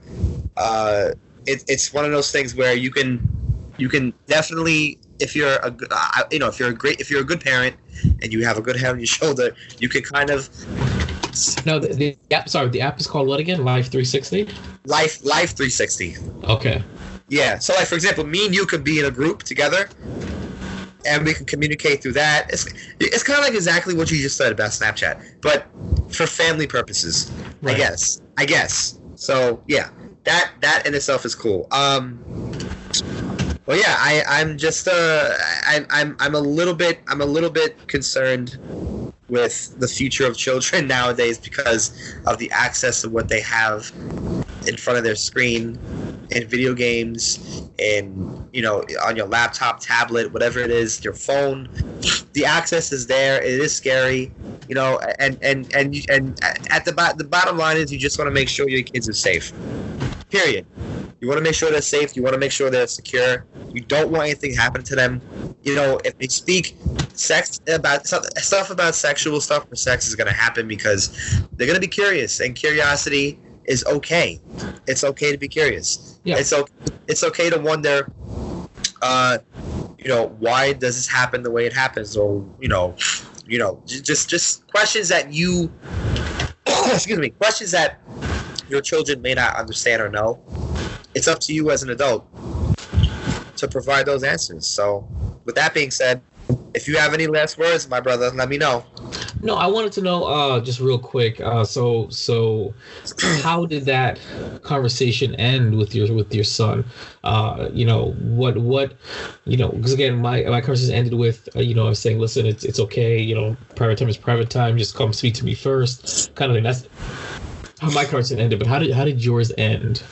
uh, it, it's one of those things where you can you can definitely if you're a uh, you know if you're a great if you're a good parent and you have a good head on your shoulder, you can kind of. No, the, the app. Sorry, the app is called what again? Life three sixty. Life, Life three sixty. Okay. Yeah. So, like for example, me and you could be in a group together, and we can communicate through that. It's it's kind of like exactly what you just said about Snapchat, but for family purposes, right. I guess. I guess. So yeah, that that in itself is cool. Um. Well, yeah, I I'm just uh I, I'm I'm a little bit I'm a little bit concerned. With the future of children nowadays because of the access of what they have in front of their screen in video games and, you know, on your laptop, tablet, whatever it is, your phone. The access is there. It is scary, you know, and and, and, you, and at the, bo- the bottom line is you just want to make sure your kids are safe, period. You want to make sure they're safe. You want to make sure they're secure. You don't want anything happen to them. You know, if they speak sex about stuff about sexual stuff or sex is going to happen because they're going to be curious, and curiosity is okay. It's okay to be curious. Yeah. It's okay. It's okay to wonder. Uh, you know, why does this happen the way it happens, or you know, you know, just just questions that you excuse me, questions that your children may not understand or know. It's up to you as an adult to to provide those answers. So with that being said, if you have any last words, my brother, let me know. No, I wanted to know uh, just real quick. Uh, so, so how did that conversation end with your with your son? Uh, you know what what you know because again, my my conversation ended with uh, you know I was saying, listen, it's it's okay. You know, private time is private time. Just come speak to me first, kind of thing. That's how my conversation ended. But how did how did yours end?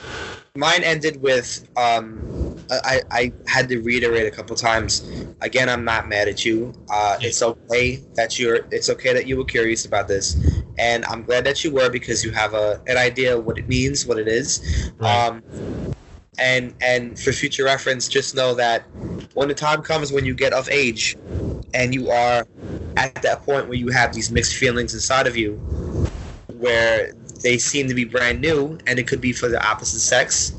Mine ended with, um, I, I had to reiterate a couple times, again, I'm not mad at you. Uh, it's okay that you're, it's okay that you were curious about this. And I'm glad that you were, because you have a, an idea of what it means, what it is. Right. Um, and, and for future reference, just know that when the time comes when you get of age and you are at that point where you have these mixed feelings inside of you, where they seem to be brand new, and it could be for the opposite sex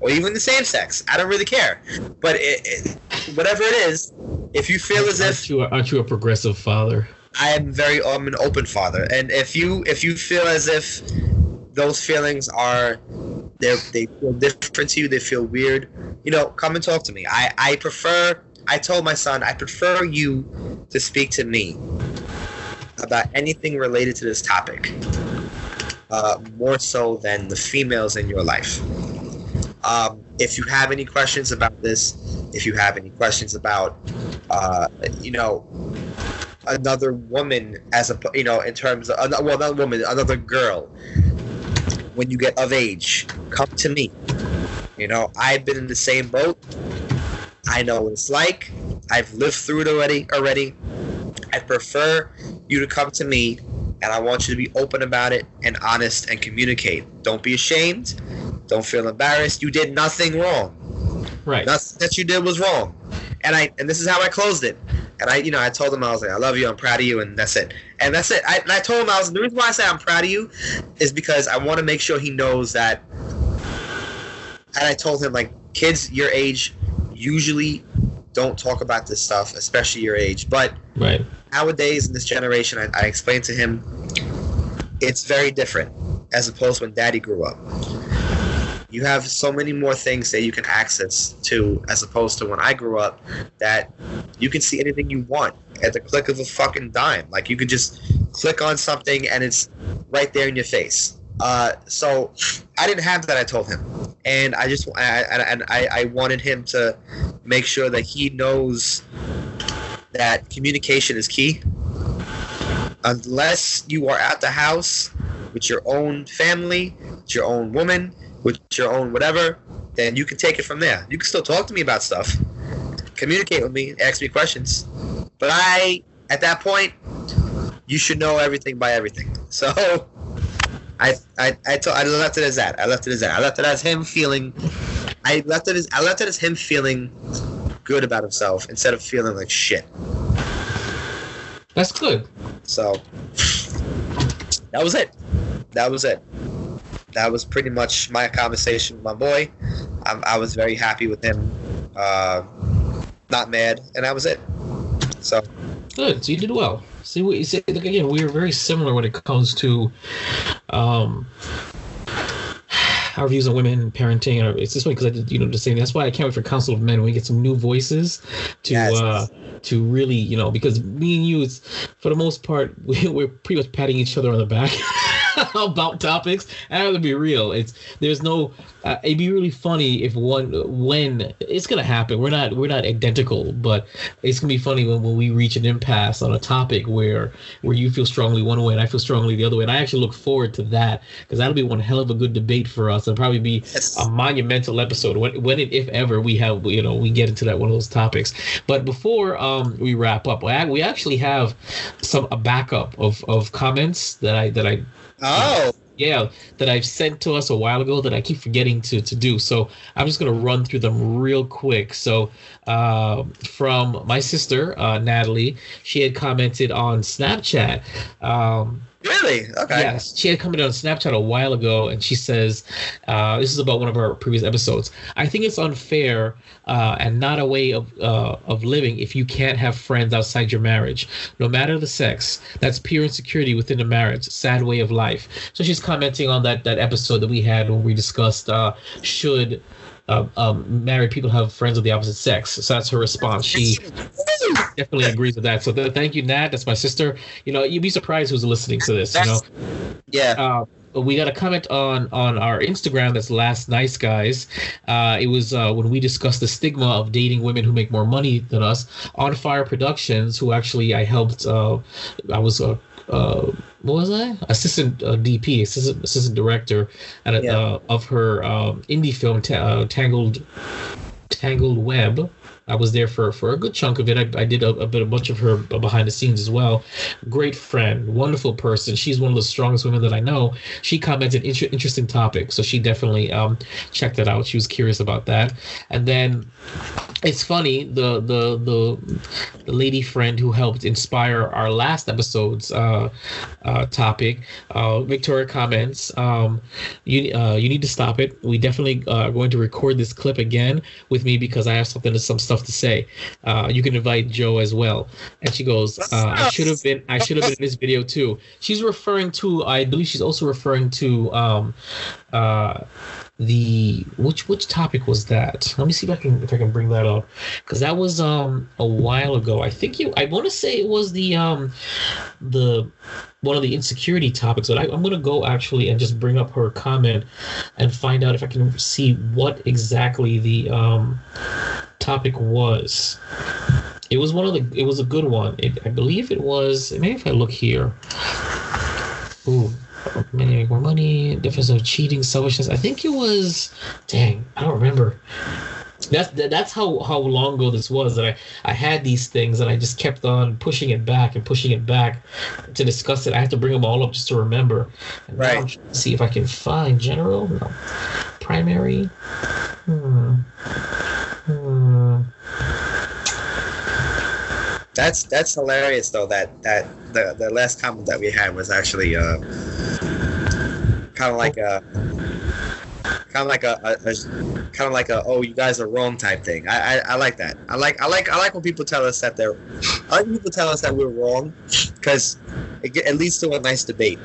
or even the same sex. I don't really care. But it, it, whatever it is, if you feel as if... You are, aren't you a progressive father? I am very I'm an open father. And if you if you feel as if those feelings are... They feel different to you, they feel weird, you know, come and talk to me. I, I prefer... I told my son, I prefer you to speak to me about anything related to this topic. Uh, more so than the females in your life. Um, if you have any questions about this, if you have any questions about, uh, you know, another woman as a, you know, in terms of, well, not a woman, another girl, when you get of age, come to me. You know, I've been in the same boat. I know what it's like. I've lived through it already. Already, I prefer you to come to me. And I want you to be open about it and honest and communicate. Don't be ashamed. Don't feel embarrassed. You did nothing wrong. Right. Nothing that you did was wrong. And I and this is how I closed it. And I, you know, I told him, I was like, I love you. I'm proud of you. And that's it. And that's it. I, and I told him, I was the reason why I say I'm proud of you is because I want to make sure he knows that. And I told him, like, kids your age usually don't talk about this stuff, especially your age. But right. Nowadays in this generation, I, I explained to him, it's very different as opposed to when Daddy grew up. You have so many more things that you can access to as opposed to when I grew up, that you can see anything you want at the click of a fucking dime. Like, you can just click on something and it's right there in your face. Uh, so I didn't have that, I told him. And I just I, and I, I wanted him to make sure that he knows that communication is key. Unless you are at the house with your own family, with your own woman, with your own whatever, then you can take it from there. You can still talk to me about stuff, communicate with me, ask me questions. But I, at that point, you should know everything by everything. So... I I I, told, I left it as that. I left it as that. I left it as him feeling. I left it as I left it as him feeling good about himself instead of feeling like shit. That's good. So that was it. That was it. That was pretty much my conversation with my boy. I, I was very happy with him. Uh, not mad, and that was it. So good. So you did well. See, we see, look, again, we are very similar when it comes to um, our views on women, parenting. And it's this way because I did, you know, just saying that's why I can't wait for Council of Men when we get some new voices to yes. uh, to really, you know, because me and you, it's, for the most part, we, we're pretty much patting each other on the back about topics. And I have to be real. It's there's no. Uh, it'd be really funny if one when it's gonna happen. We're not we're not identical, but it's gonna be funny when, when we reach an impasse on a topic where where you feel strongly one way and I feel strongly the other way. And I actually look forward to that because that'll be one hell of a good debate for us. It'll probably be yes. a monumental episode when when if ever we have you know we get into that one of those topics. But before um we wrap up, we actually have some a backup of of comments that I that I oh. Uh, Yeah, that I've sent to us a while ago that I keep forgetting to, to do. So I'm just going to run through them real quick. So uh, from my sister, uh, Natalie, she had commented on Snapchat. Um, really? Okay. Yes, she had commented on Snapchat a while ago, and she says, uh, this is about one of our previous episodes. I think it's unfair uh, and not a way of, uh, of living if you can't have friends outside your marriage, no matter the sex. That's pure insecurity within the marriage, sad way of life. So she's commenting on that, that episode that we had when we discussed uh, should uh, um, married people have friends of the opposite sex. So that's her response. She definitely agrees with that. So th- thank you, Nat. That's my sister. You know, you'd be surprised who's listening to this. You know, yeah. Uh, we got a comment on, on our Instagram. That's Last Nice Guys. Uh, it was uh, when we discussed the stigma of dating women who make more money than us. On Fire Productions, who actually I helped. Uh, I was a. Uh, Uh, what was I? Assistant uh, D P, assistant assistant director, at a, yeah. uh, of her um, indie film ta- uh, Tangled, Tangled Web. I was there for, for a good chunk of it. I, I did a, a bit a bunch of her behind the scenes as well. Great friend, wonderful person. She's one of the strongest women that I know. She commented inter- interesting topic, so she definitely um, checked that out. She was curious about that. And then it's funny, the the the, the lady friend who helped inspire our last episode's uh, uh, topic, uh, Victoria comments, um, you uh, you need to stop it. We definitely uh, are going to record this clip again with me because I have something to some stuff. to say. Uh, you can invite Joe as well. And she goes, uh, I should have been I should have been in this video too. She's referring to, I believe she's also referring to um, uh, the which which topic was that? Let me see if I can if I can bring that up, because that was um, a while ago. I think you I want to say it was the um, the one of the insecurity topics, but I, I'm going to go actually and just bring up her comment and find out if I can see what exactly the um, topic was. It was one of the it was a good one. It, I believe it was maybe if I look here. Ooh, many make more money, difference of cheating, selfishness. I think it was dang, I don't remember. That's that's how, how long ago this was that I, I had these things and I just kept on pushing it back and pushing it back to discuss it. I had to bring them all up just to remember. And right. Now I'm trying to see if I can find general, no. primary. Hmm. Hmm. That's that's hilarious though. That that the, the last comment that we had was actually uh, kind of like a. Kind of like a, a, a kind of like a oh you guys are wrong type thing. I, I I like that. I like I like I like when people tell us that they're. I like when people tell us that we're wrong, because it, it leads to a nice debate,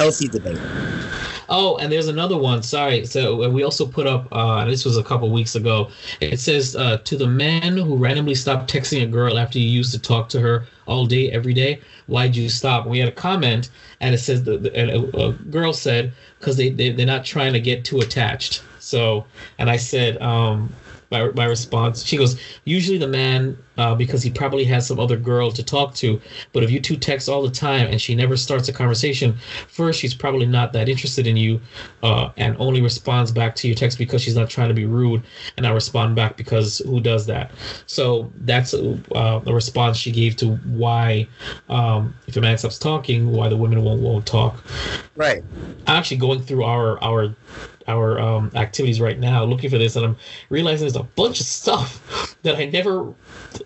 healthy debate. Oh, and there's another one. Sorry. So we also put up, uh, this was a couple weeks ago. It says, uh, to the man who randomly stopped texting a girl after you used to talk to her all day, every day, why'd you stop? And we had a comment, and it says, the, the, and a, a girl said, because they, they, they're not trying to get too attached. So, and I said, um, my, my response, she goes, usually the man, uh, because he probably has some other girl to talk to, but if you two text all the time and she never starts a conversation, first, she's probably not that interested in you, uh, and only responds back to your text because she's not trying to be rude, and I respond back because who does that? So that's a, uh, a response she gave to why, um, if a man stops talking, why the women won't won't talk. Right. I'm actually going through our our... our um, activities right now, looking for this, and I'm realizing there's a bunch of stuff that I never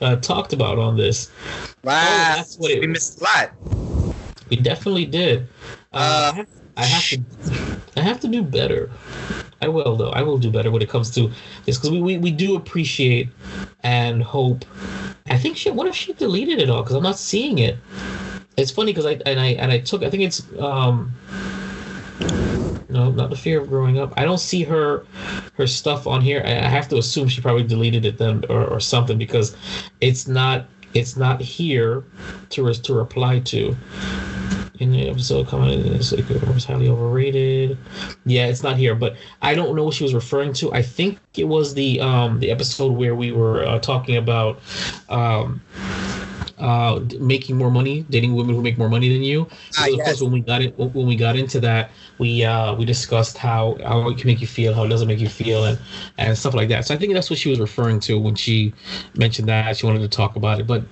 uh, talked about on this. Wow, oh, that's what it we missed a lot. We definitely did. Uh, uh, I, have to, I have to, I have to do better. I will though. I will do better when it comes to this, because we, we, we do appreciate and hope. I think she. What if she deleted it all? Because I'm not seeing it. It's funny because I and I and I took. I think it's. Um, No, not the fear of growing up. I don't see her her stuff on here. I have to assume she probably deleted it then or, or something, because it's not it's not here to re- to reply to. In the episode comment, it's like it was highly overrated. Yeah, it's not here, but I don't know what she was referring to. I think it was the um the episode where we were uh, talking about um. Uh, making more money, dating women who make more money than you. So ah, yes. Of course, when we got it, when we got into that, we uh, we discussed how, how it can make you feel, how it doesn't make you feel, and, and stuff like that. So I think that's what she was referring to when she mentioned that she wanted to talk about it. But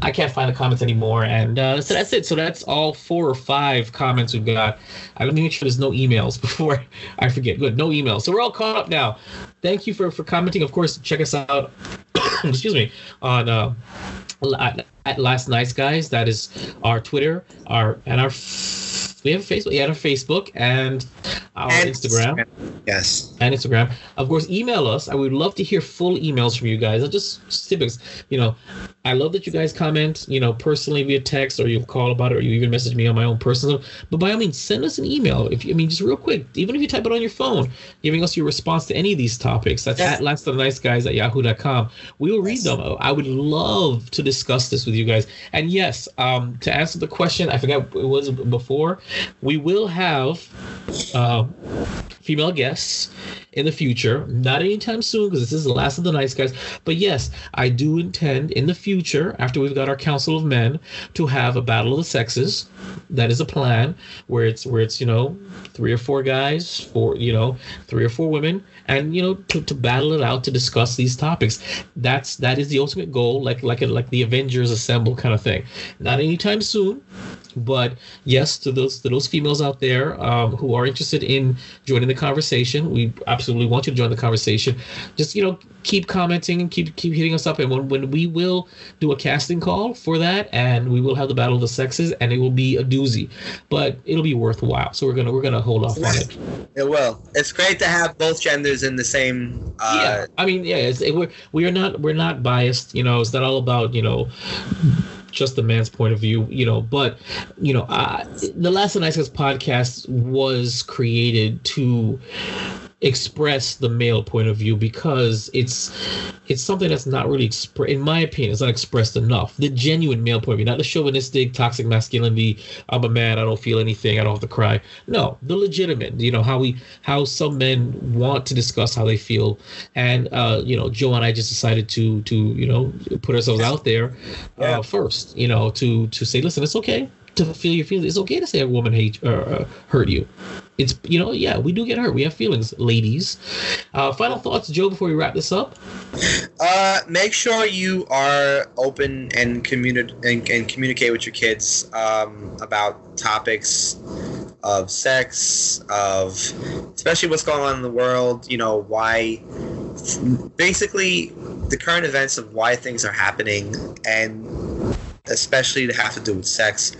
I can't find the comments anymore, and uh, so that's it. So that's all four or five comments we've got. I'm gonna make sure there's no emails before I forget. Good, no emails. So we're all caught up now. Thank you for, for commenting. Of course, check us out. excuse me on. Uh, At Last Nice Guys, that is our Twitter, our and our we have a Facebook, yeah, our Facebook and our and Instagram. Instagram, yes, and Instagram. Of course, email us. I would love to hear full emails from you guys. Not just snippets, you know. I love that you guys comment, you know, personally via text, or you call about it, or you even message me on my own personal. But by all means, send us an email. If you, I mean, just real quick, even if you type it on your phone, giving us your response to any of these topics. That's yes. at last of the nice guys at yahoo dot com. We will read yes. them. I would love to discuss this with you guys. And yes, um, to answer the question, I forgot it was before. We will have uh, female guests in the future, not anytime soon, because this is the last of the nice guys. But yes, I do intend in the future, after we've got our Council of Men, to have a battle of the sexes. That is a plan, where it's where it's you know three or four guys, four you know three or four women, and you know to, to battle it out to discuss these topics. That's that is the ultimate goal, like like a, like the Avengers Assemble kind of thing. Not anytime soon. But yes, to those to those females out there um, who are interested in joining the conversation, we absolutely want you to join the conversation. Just you know, keep commenting and keep keep hitting us up. And when, when we will do a casting call for that, and we will have the battle of the sexes, and it will be a doozy, but it'll be worthwhile. So we're gonna we're gonna hold off on it. It will. It's great to have both genders in the same. Uh... Yeah, I mean, yeah, it's, it, we're we are not we're not biased. You know, it's not all about you know. just the man's point of view, you know, but, you know, uh, the Last of the Nice Guys podcast was created to express the male point of view, because it's it's something that's not really expressed, in my opinion, it's not expressed enough. The genuine male point of view, not the chauvinistic, toxic masculinity, I'm a man, I don't feel anything, I don't have to cry. No, the legitimate, you know, how we how some men want to discuss how they feel. And, uh, you know, Joe and I just decided to, to you know, put ourselves out there uh, yeah. first, you know, to, to say, listen, it's okay to feel your feelings. It's okay to say a woman hate or uh, hurt you. It's, you know, yeah, we do get hurt. We have feelings, ladies. Uh, final thoughts, Joe, before we wrap this up? Uh, make sure you are open and, communi- and, and communicate with your kids um, about topics of sex, of especially what's going on in the world, you know, why basically the current events of why things are happening, and especially to have to do with sex,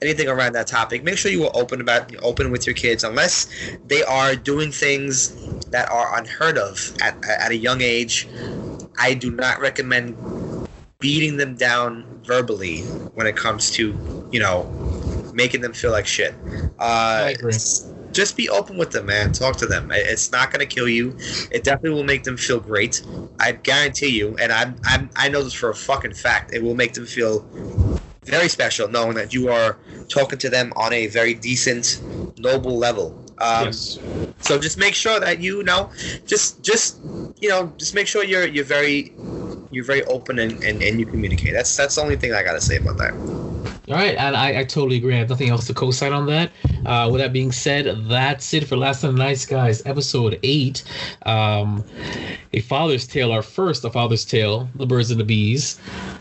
anything around that topic. Make sure you are open about open with your kids, unless they are doing things that are unheard of at, at a young age. I do not recommend beating them down verbally when it comes to, you know, making them feel like shit. Uh, I agree. Just be open with them, man. Talk to them. It's not going to kill you. It definitely will make them feel great. I guarantee you, and I'm, I'm, I know this for a fucking fact. It will make them feel very special, knowing that you are talking to them on a very decent, noble level. Um, yes. So just make sure that you know, just, just, you know, just make sure you're, you're very, you're very open and, and, and you communicate. That's, that's the only thing I got to say about that. All right, and I, I totally agree. I have nothing else to co-sign on that. Uh, with that being said, that's it for Last of the Nice Guys, episode eight. Um, a Father's Tale, our first A Father's Tale, The Birds and the Bees.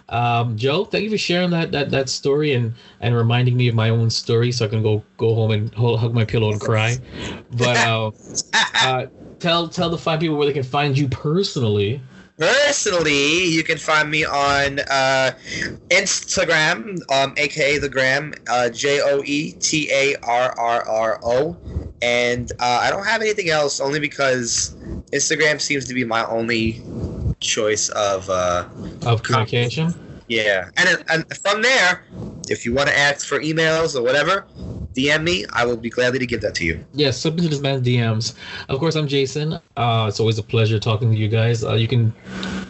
Um, Joe, thank you for sharing that that that story and, and reminding me of my own story, so I can go go home and hug my pillow and cry. But uh, uh, tell tell the fine people where they can find you personally. Personally, you can find me on uh, Instagram, um, a k a the gram, uh, J O E T A R R R O. And uh, I don't have anything else, only because Instagram seems to be my only choice of... Uh, of communication? Yeah. And, and from there, if you want to ask for emails or whatever... D M me. I will be gladly to give that to you. Yes, submit to this man's D Ms. Of course, I'm Jason. Uh, it's always a pleasure talking to you guys. Uh, you can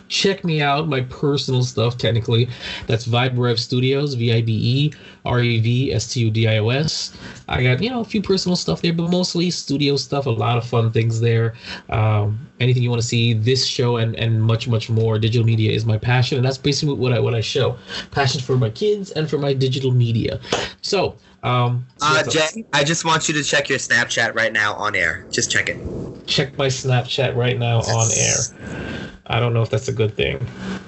check me out, my personal stuff, technically. That's Vibe Rev Studios, V I B E R E V S T U D I O S. I got, you know, a few personal stuff there, but mostly studio stuff, a lot of fun things there. Um, anything you want to see, this show and, and much, much more. Digital media is my passion, and that's basically what I, what I show. Passion for my kids and for my digital media. So... Um, uh, Jay, I just want you to check your Snapchat right now on air. Just check it. Check my Snapchat right now yes. on air. I don't know if that's a good thing.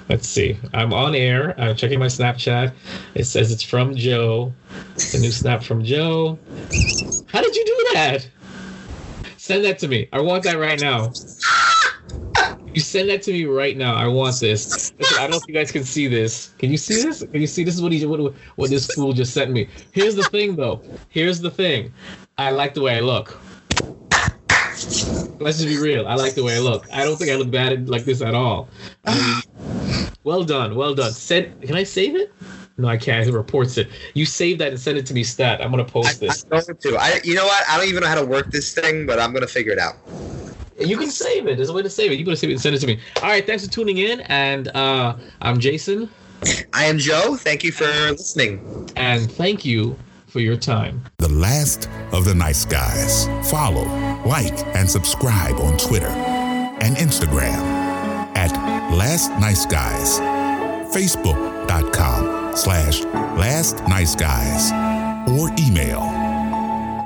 Let's see. I'm on air. I'm checking my Snapchat. It says it's from Joe. It's a new snap from Joe. How did you do that? Send that to me. I want that right now. You send that to me right now. I want this. Listen, I don't know if you guys can see this. Can you see this? Can you see this is what he what, what this fool just sent me? Here's the thing, though. Here's the thing. I like the way I look. Let's just be real. I like the way I look. I don't think I look bad like this at all. I mean, Well done, well done. Send. Can I save it? No, I can't. It reports it. You save that and send it to me, Stat. I'm gonna post I, this. I'm going to. I, you know what? I don't even know how to work this thing, but I'm gonna figure it out. You can save it. There's a way to save it. You can save it and send it to me. All right. Thanks for tuning in, and uh, I'm Jason. I am Joe. Thank you for listening, and thank you for your time. The Last of the Nice Guys. Follow, like, and subscribe on Twitter and Instagram at Last Nice Guys. Facebook dot com. Slash Last Nice Guys, or email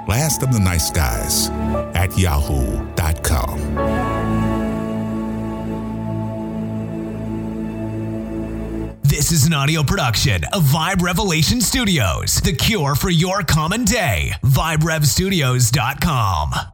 Last of the Nice Guys at yahoo dot com. This is an audio production of Vibe Revelation Studios, the cure for your common day. Vibe Rev Studios dot com.